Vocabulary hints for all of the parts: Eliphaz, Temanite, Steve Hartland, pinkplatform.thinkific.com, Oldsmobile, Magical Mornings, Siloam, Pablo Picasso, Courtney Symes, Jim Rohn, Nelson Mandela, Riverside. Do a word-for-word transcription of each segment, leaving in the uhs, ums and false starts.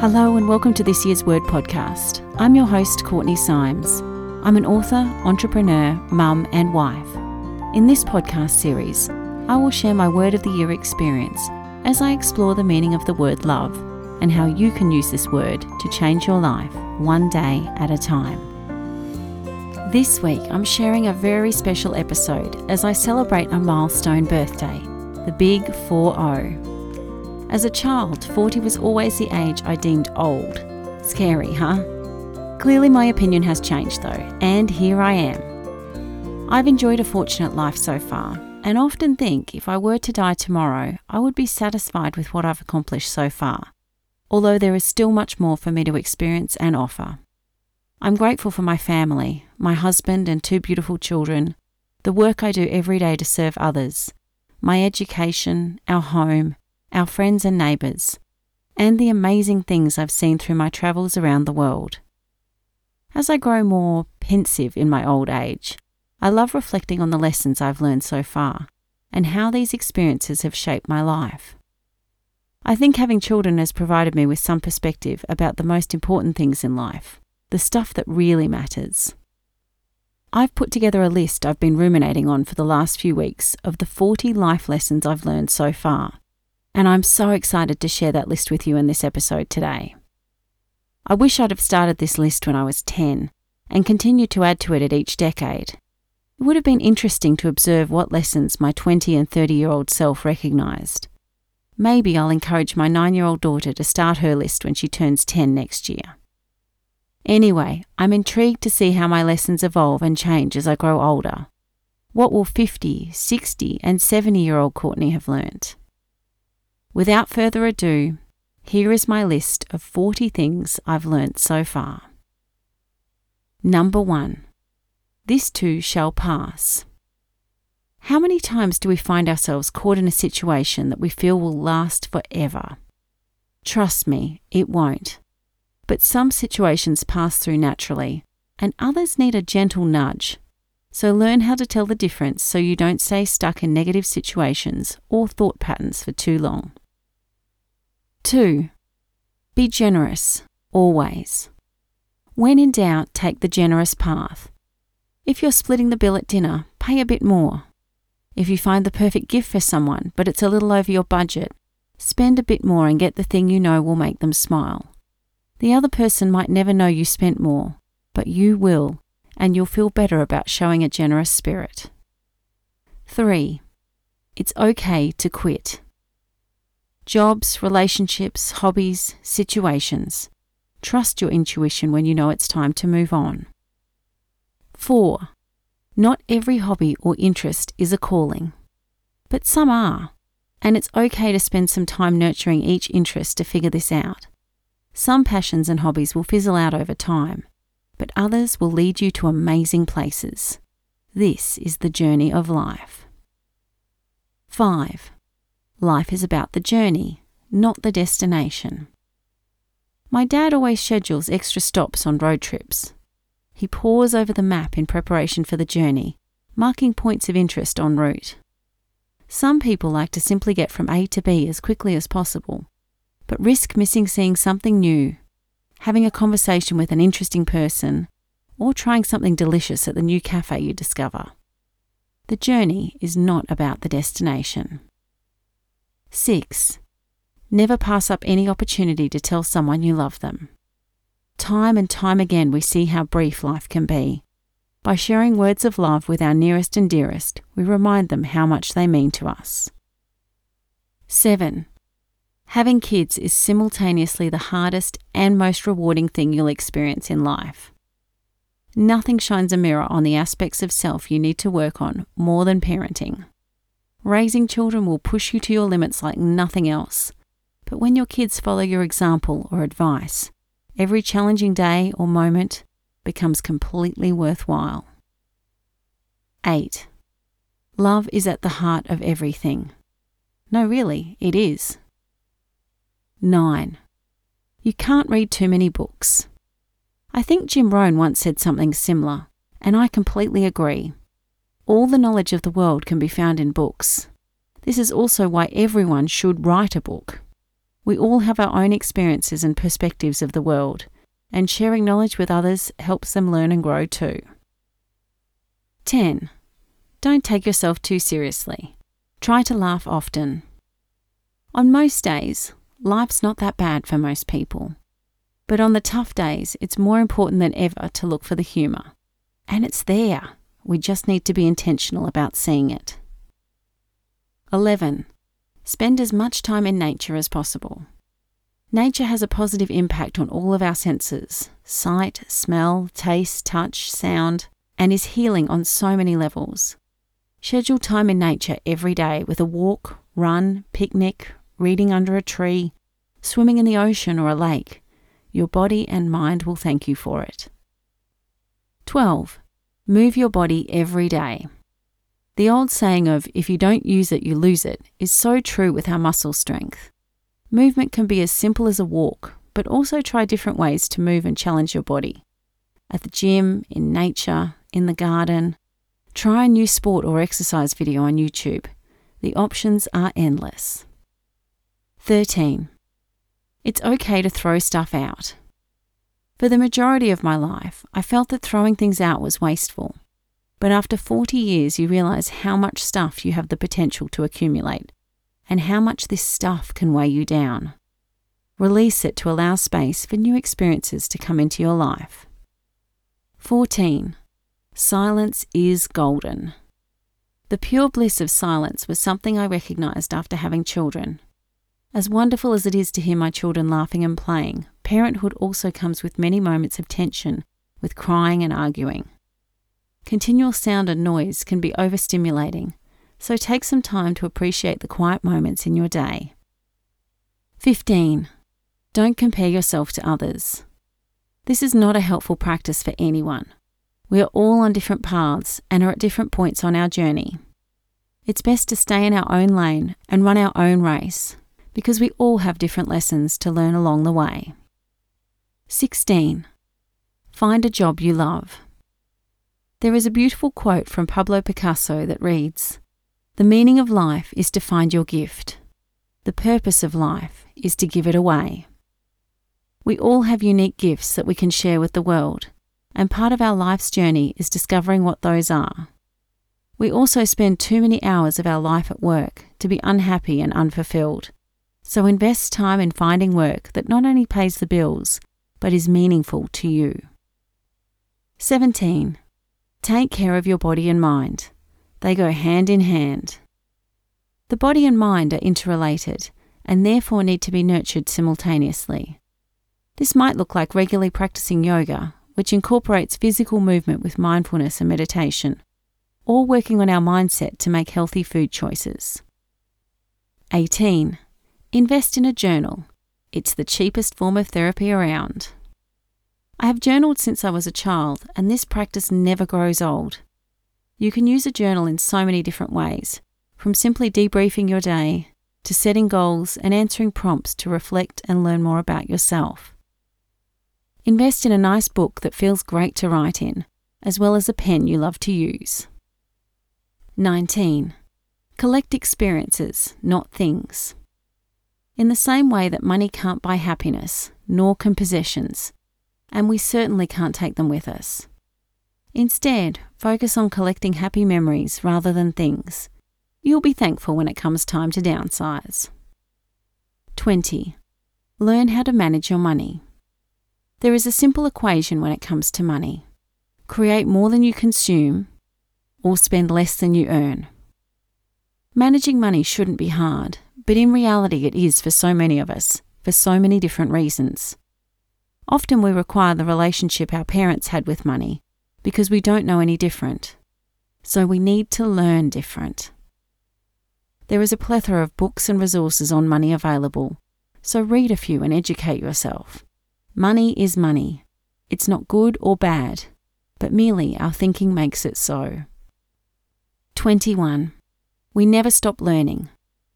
Hello and welcome to this year's Word Podcast. I'm your host, Courtney Symes. I'm an author, entrepreneur, mum and wife. In this podcast series, I will share my Word of the Year experience as I explore the meaning of the word love and how you can use this word to change your life one day at a time. This week, I'm sharing a very special episode as I celebrate a milestone birthday, the big four oh. As a child, forty was always the age I deemed old. Scary, huh? Clearly my opinion has changed though, and here I am. I've enjoyed a fortunate life so far, and often think if I were to die tomorrow, I would be satisfied with what I've accomplished so far, although there is still much more for me to experience and offer. I'm grateful for my family, my husband and two beautiful children, the work I do every day to serve others, my education, our home, our friends and neighbours, and the amazing things I've seen through my travels around the world. As I grow more pensive in my old age, I love reflecting on the lessons I've learned so far and how these experiences have shaped my life. I think having children has provided me with some perspective about the most important things in life, the stuff that really matters. I've put together a list I've been ruminating on for the last few weeks of the forty life lessons I've learned so far, and I'm so excited to share that list with you in this episode today. I wish I'd have started this list when I was ten and continued to add to it at each decade. It would have been interesting to observe what lessons my twenty and thirty-year-old self recognised. Maybe I'll encourage my nine-year-old daughter to start her list when she turns ten next year. Anyway, I'm intrigued to see how my lessons evolve and change as I grow older. What will fifty, sixty and seventy-year-old Courtney have learnt? Without further ado, here is my list of forty things I've learnt so far. Number one. This too shall pass. How many times do we find ourselves caught in a situation that we feel will last forever? Trust me, it won't. But some situations pass through naturally, and others need a gentle nudge. So learn how to tell the difference so you don't stay stuck in negative situations or thought patterns for too long. two. Be generous, always. When in doubt, take the generous path. If you're splitting the bill at dinner, pay a bit more. If you find the perfect gift for someone, but it's a little over your budget, spend a bit more and get the thing you know will make them smile. The other person might never know you spent more, but you will, and you'll feel better about showing a generous spirit. three. It's okay to quit. Jobs, relationships, hobbies, situations. Trust your intuition when you know it's time to move on. four. Not every hobby or interest is a calling, but some are, and it's okay to spend some time nurturing each interest to figure this out. Some passions and hobbies will fizzle out over time, but others will lead you to amazing places. This is the journey of life. five. Life is about the journey, not the destination. My dad always schedules extra stops on road trips. He pores over the map in preparation for the journey, marking points of interest en route. Some people like to simply get from A to B as quickly as possible, but risk missing seeing something new, having a conversation with an interesting person, or trying something delicious at the new cafe you discover. The journey is not about the destination. six. Never pass up any opportunity to tell someone you love them. Time and time again we see how brief life can be. By sharing words of love with our nearest and dearest, we remind them how much they mean to us. seven. Having kids is simultaneously the hardest and most rewarding thing you'll experience in life. Nothing shines a mirror on the aspects of self you need to work on more than parenting. Raising children will push you to your limits like nothing else, but when your kids follow your example or advice, every challenging day or moment becomes completely worthwhile. eight. Love is at the heart of everything. No, really, it is. nine. You can't read too many books. I think Jim Rohn once said something similar, and I completely agree. All the knowledge of the world can be found in books. This is also why everyone should write a book. We all have our own experiences and perspectives of the world, and sharing knowledge with others helps them learn and grow too. ten. Don't take yourself too seriously. Try to laugh often. On most days, life's not that bad for most people. But on the tough days, it's more important than ever to look for the humour. And it's there. We just need to be intentional about seeing it. eleven. Spend as much time in nature as possible. Nature has a positive impact on all of our senses: sight, smell, taste, touch, sound, and is healing on so many levels. Schedule time in nature every day with a walk, run, picnic, reading under a tree, swimming in the ocean or a lake. Your body and mind will thank you for it. twelve. Move your body every day. The old saying of "if you don't use it, you lose it" is so true with our muscle strength. Movement can be as simple as a walk, but also try different ways to move and challenge your body. At the gym, in nature, in the garden. Try a new sport or exercise video on YouTube. The options are endless. thirteen. It's okay to throw stuff out. For the majority of my life, I felt that throwing things out was wasteful. But after forty years, you realise how much stuff you have the potential to accumulate, and how much this stuff can weigh you down. Release it to allow space for new experiences to come into your life. fourteen. Silence is golden. The pure bliss of silence was something I recognised after having children. As wonderful as it is to hear my children laughing and playing, parenthood also comes with many moments of tension, with crying and arguing. Continual sound and noise can be overstimulating, so take some time to appreciate the quiet moments in your day. fifteen. Don't compare yourself to others. This is not a helpful practice for anyone. We are all on different paths and are at different points on our journey. It's best to stay in our own lane and run our own race, because we all have different lessons to learn along the way. sixteen. Find a job you love. There is a beautiful quote from Pablo Picasso that reads, "The meaning of life is to find your gift. The purpose of life is to give it away." We all have unique gifts that we can share with the world, and part of our life's journey is discovering what those are. We also spend too many hours of our life at work to be unhappy and unfulfilled, so invest time in finding work that not only pays the bills, but is meaningful to you. seventeen. Take care of your body and mind. They go hand in hand. The body and mind are interrelated, and therefore need to be nurtured simultaneously. This might look like regularly practicing yoga, which incorporates physical movement with mindfulness and meditation, or working on our mindset to make healthy food choices. eighteen. Invest in a journal. It's the cheapest form of therapy around. I have journaled since I was a child, and this practice never grows old. You can use a journal in so many different ways, from simply debriefing your day, to setting goals and answering prompts to reflect and learn more about yourself. Invest in a nice book that feels great to write in, as well as a pen you love to use. nineteen. Collect experiences, not things. In the same way that money can't buy happiness, nor can possessions, and we certainly can't take them with us. Instead, focus on collecting happy memories rather than things. You'll be thankful when it comes time to downsize. twenty. Learn how to manage your money. There is a simple equation when it comes to money. Create more than you consume, or spend less than you earn. Managing money shouldn't be hard, but in reality it is for so many of us, for so many different reasons. Often we require the relationship our parents had with money, because we don't know any different. So we need to learn different. There is a plethora of books and resources on money available, so read a few and educate yourself. Money is money. It's not good or bad, but merely our thinking makes it so. twenty-one. We never stop learning.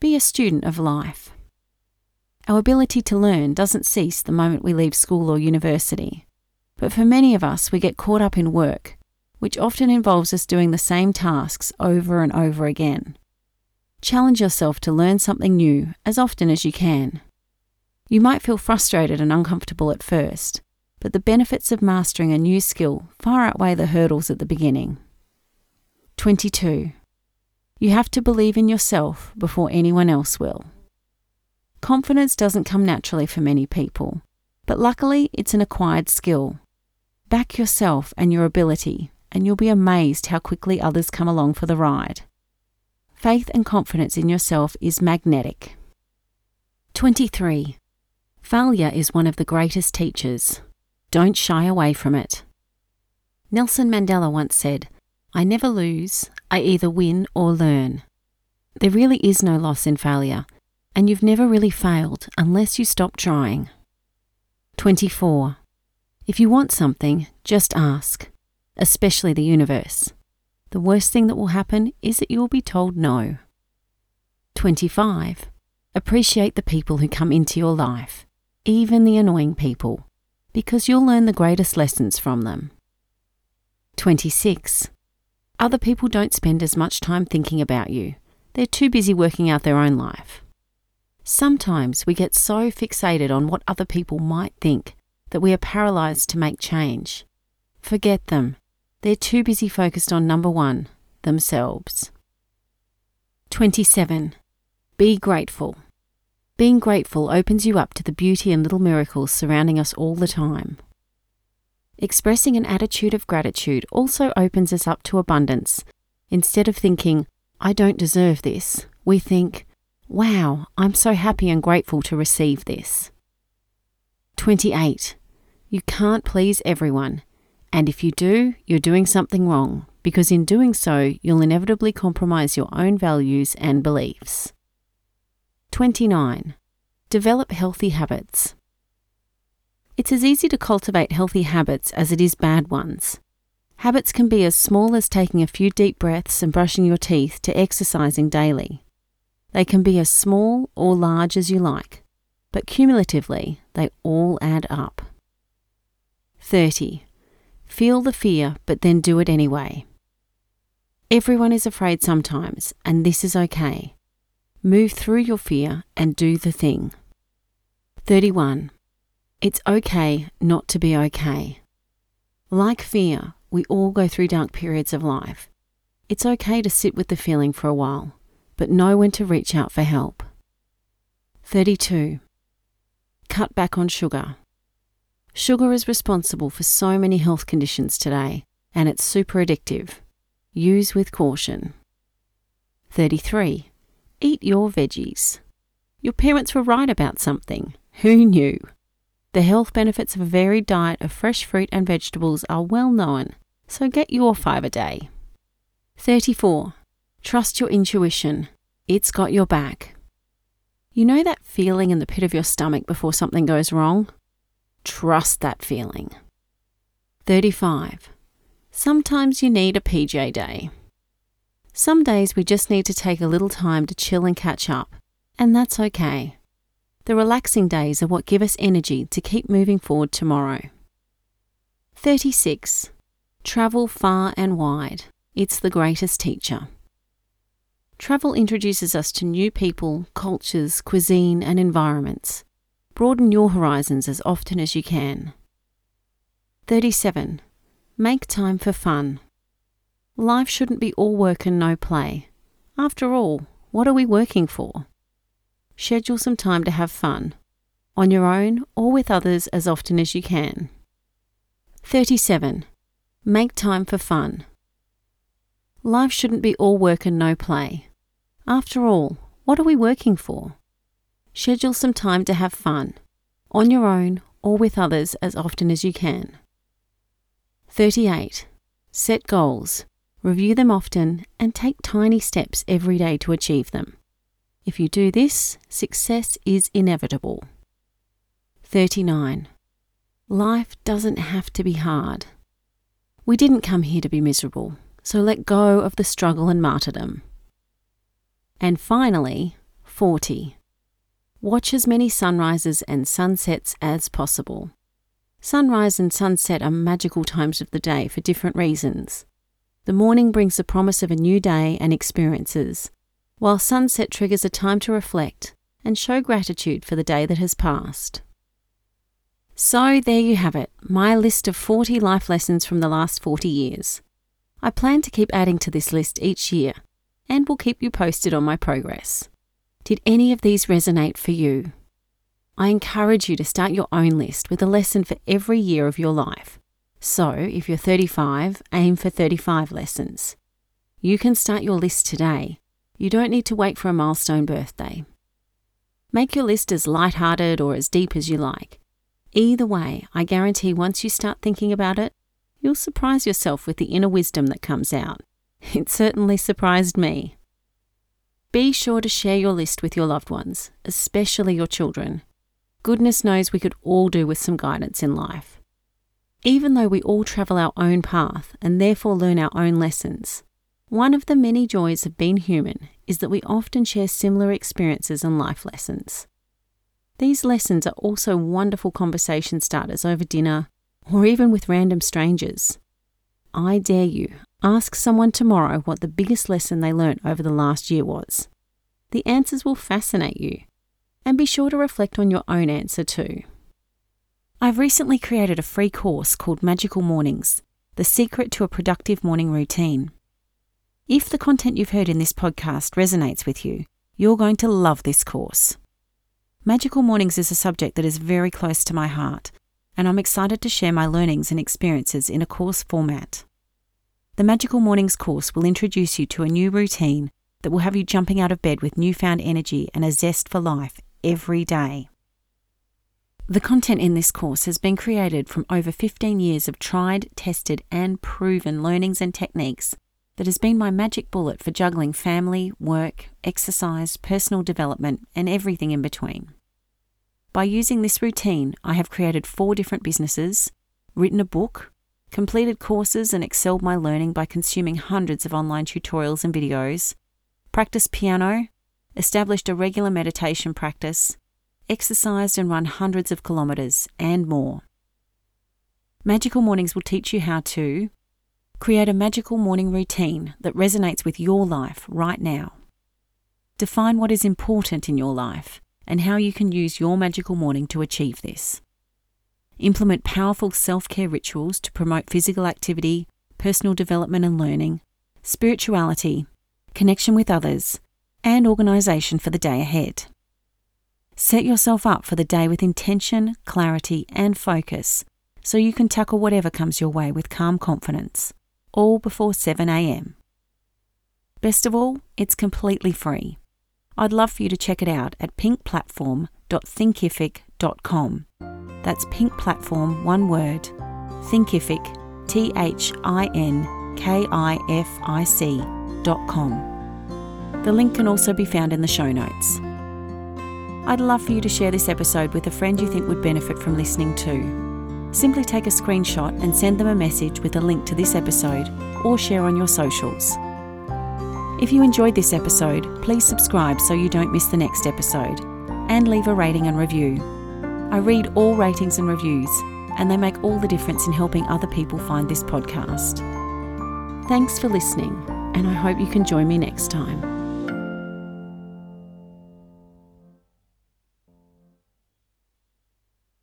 Be a student of life. Our ability to learn doesn't cease the moment we leave school or university. But for many of us, we get caught up in work, which often involves us doing the same tasks over and over again. Challenge yourself to learn something new as often as you can. You might feel frustrated and uncomfortable at first, but the benefits of mastering a new skill far outweigh the hurdles at the beginning. twenty-two. You have to believe in yourself before anyone else will. Confidence doesn't come naturally for many people, but luckily it's an acquired skill. Back yourself and your ability, and you'll be amazed how quickly others come along for the ride. Faith and confidence in yourself is magnetic. twenty-three. Failure is one of the greatest teachers. Don't shy away from it. Nelson Mandela once said, "I never lose, I either win or learn." There really is no loss in failure, and you've never really failed unless you stop trying. twenty-four. If you want something, just ask, especially the universe. The worst thing that will happen is that you will be told no. twenty-five. Appreciate the people who come into your life, even the annoying people, because you'll learn the greatest lessons from them. twenty-six. Other people don't spend as much time thinking about you. They're too busy working out their own life. Sometimes we get so fixated on what other people might think that we are paralyzed to make change. Forget them. They're too busy focused on number one, themselves. twenty-seven. Be grateful. Being grateful opens you up to the beauty and little miracles surrounding us all the time. Expressing an attitude of gratitude also opens us up to abundance. Instead of thinking, "I don't deserve this," we think, "Wow, I'm so happy and grateful to receive this." twenty-eight. You can't please everyone, and if you do, you're doing something wrong, because in doing so, you'll inevitably compromise your own values and beliefs. twenty-nine. Develop healthy habits. It's as easy to cultivate healthy habits as it is bad ones. Habits can be as small as taking a few deep breaths and brushing your teeth to exercising daily. They can be as small or large as you like, but cumulatively, they all add up. thirty. Feel the fear, but then do it anyway. Everyone is afraid sometimes, and this is okay. Move through your fear and do the thing. thirty-one. It's okay not to be okay. Like fear, we all go through dark periods of life. It's okay to sit with the feeling for a while, but know when to reach out for help. thirty-two. Cut back on sugar. Sugar is responsible for so many health conditions today, and it's super addictive. Use with caution. thirty-three. Eat your veggies. Your parents were right about something. Who knew? The health benefits of a varied diet of fresh fruit and vegetables are well known, so get your five a day. thirty-four. Trust your intuition. It's got your back. You know that feeling in the pit of your stomach before something goes wrong? Trust that feeling. thirty-five. Sometimes you need a P J day. Some days we just need to take a little time to chill and catch up, and that's okay. The relaxing days are what give us energy to keep moving forward tomorrow. thirty-six. Travel far and wide. It's the greatest teacher. Travel introduces us to new people, cultures, cuisine, and environments. Broaden your horizons as often as you can. thirty-seven. Make time for fun. Life shouldn't be all work and no play. After all, what are we working for? Schedule some time to have fun, on your own or with others as often as you can. thirty-seven. Make time for fun. Life shouldn't be all work and no play. After all, what are we working for? Schedule some time to have fun, on your own or with others as often as you can. thirty-eight. Set goals, review them often, and take tiny steps every day to achieve them. If you do this, success is inevitable. thirty-nine. Life doesn't have to be hard. We didn't come here to be miserable, so let go of the struggle and martyrdom. And finally, forty. Watch as many sunrises and sunsets as possible. Sunrise and sunset are magical times of the day for different reasons. The morning brings the promise of a new day and experiences, while sunset triggers a time to reflect, and show gratitude for the day that has passed. So there you have it, my list of forty life lessons from the last forty years. I plan to keep adding to this list each year, and will keep you posted on my progress. Did any of these resonate for you? I encourage you to start your own list with a lesson for every year of your life. So, if you're thirty-five, aim for thirty-five lessons. You can start your list today. You don't need to wait for a milestone birthday. Make your list as lighthearted or as deep as you like. Either way, I guarantee once you start thinking about it, you'll surprise yourself with the inner wisdom that comes out. It certainly surprised me. Be sure to share your list with your loved ones, especially your children. Goodness knows we could all do with some guidance in life. Even though we all travel our own path and therefore learn our own lessons, one of the many joys of being human is that we often share similar experiences and life lessons. These lessons are also wonderful conversation starters over dinner or even with random strangers. I dare you, ask someone tomorrow what the biggest lesson they learnt over the last year was. The answers will fascinate you. And be sure to reflect on your own answer too. I've recently created a free course called Magical Mornings, The Secret to a Productive Morning Routine. If the content you've heard in this podcast resonates with you, you're going to love this course. Magical Mornings is a subject that is very close to my heart, and I'm excited to share my learnings and experiences in a course format. The Magical Mornings course will introduce you to a new routine that will have you jumping out of bed with newfound energy and a zest for life every day. The content in this course has been created from over fifteen years of tried, tested and proven learnings and techniques that has been my magic bullet for juggling family, work, exercise, personal development and everything in between. By using this routine, I have created four different businesses, written a book, completed courses and excelled my learning by consuming hundreds of online tutorials and videos, practiced piano, established a regular meditation practice, exercised and run hundreds of kilometres, and more. Magical Mornings will teach you how to create a magical morning routine that resonates with your life right now. Define what is important in your life and how you can use your magical morning to achieve this. Implement powerful self-care rituals to promote physical activity, personal development and learning, spirituality, connection with others, and organisation for the day ahead. Set yourself up for the day with intention, clarity and focus so you can tackle whatever comes your way with calm confidence, all before seven a.m. Best of all, it's completely free. I'd love for you to check it out at pink platform dot thinkific dot com. That's Pink Platform, one word, Thinkific, T H I N K I F I C dot com. The link can also be found in the show notes. I'd love for you to share this episode with a friend you think would benefit from listening too. Simply take a screenshot and send them a message with a link to this episode or share on your socials. If you enjoyed this episode, please subscribe so you don't miss the next episode and leave a rating and review. I read all ratings and reviews and they make all the difference in helping other people find this podcast. Thanks for listening and I hope you can join me next time.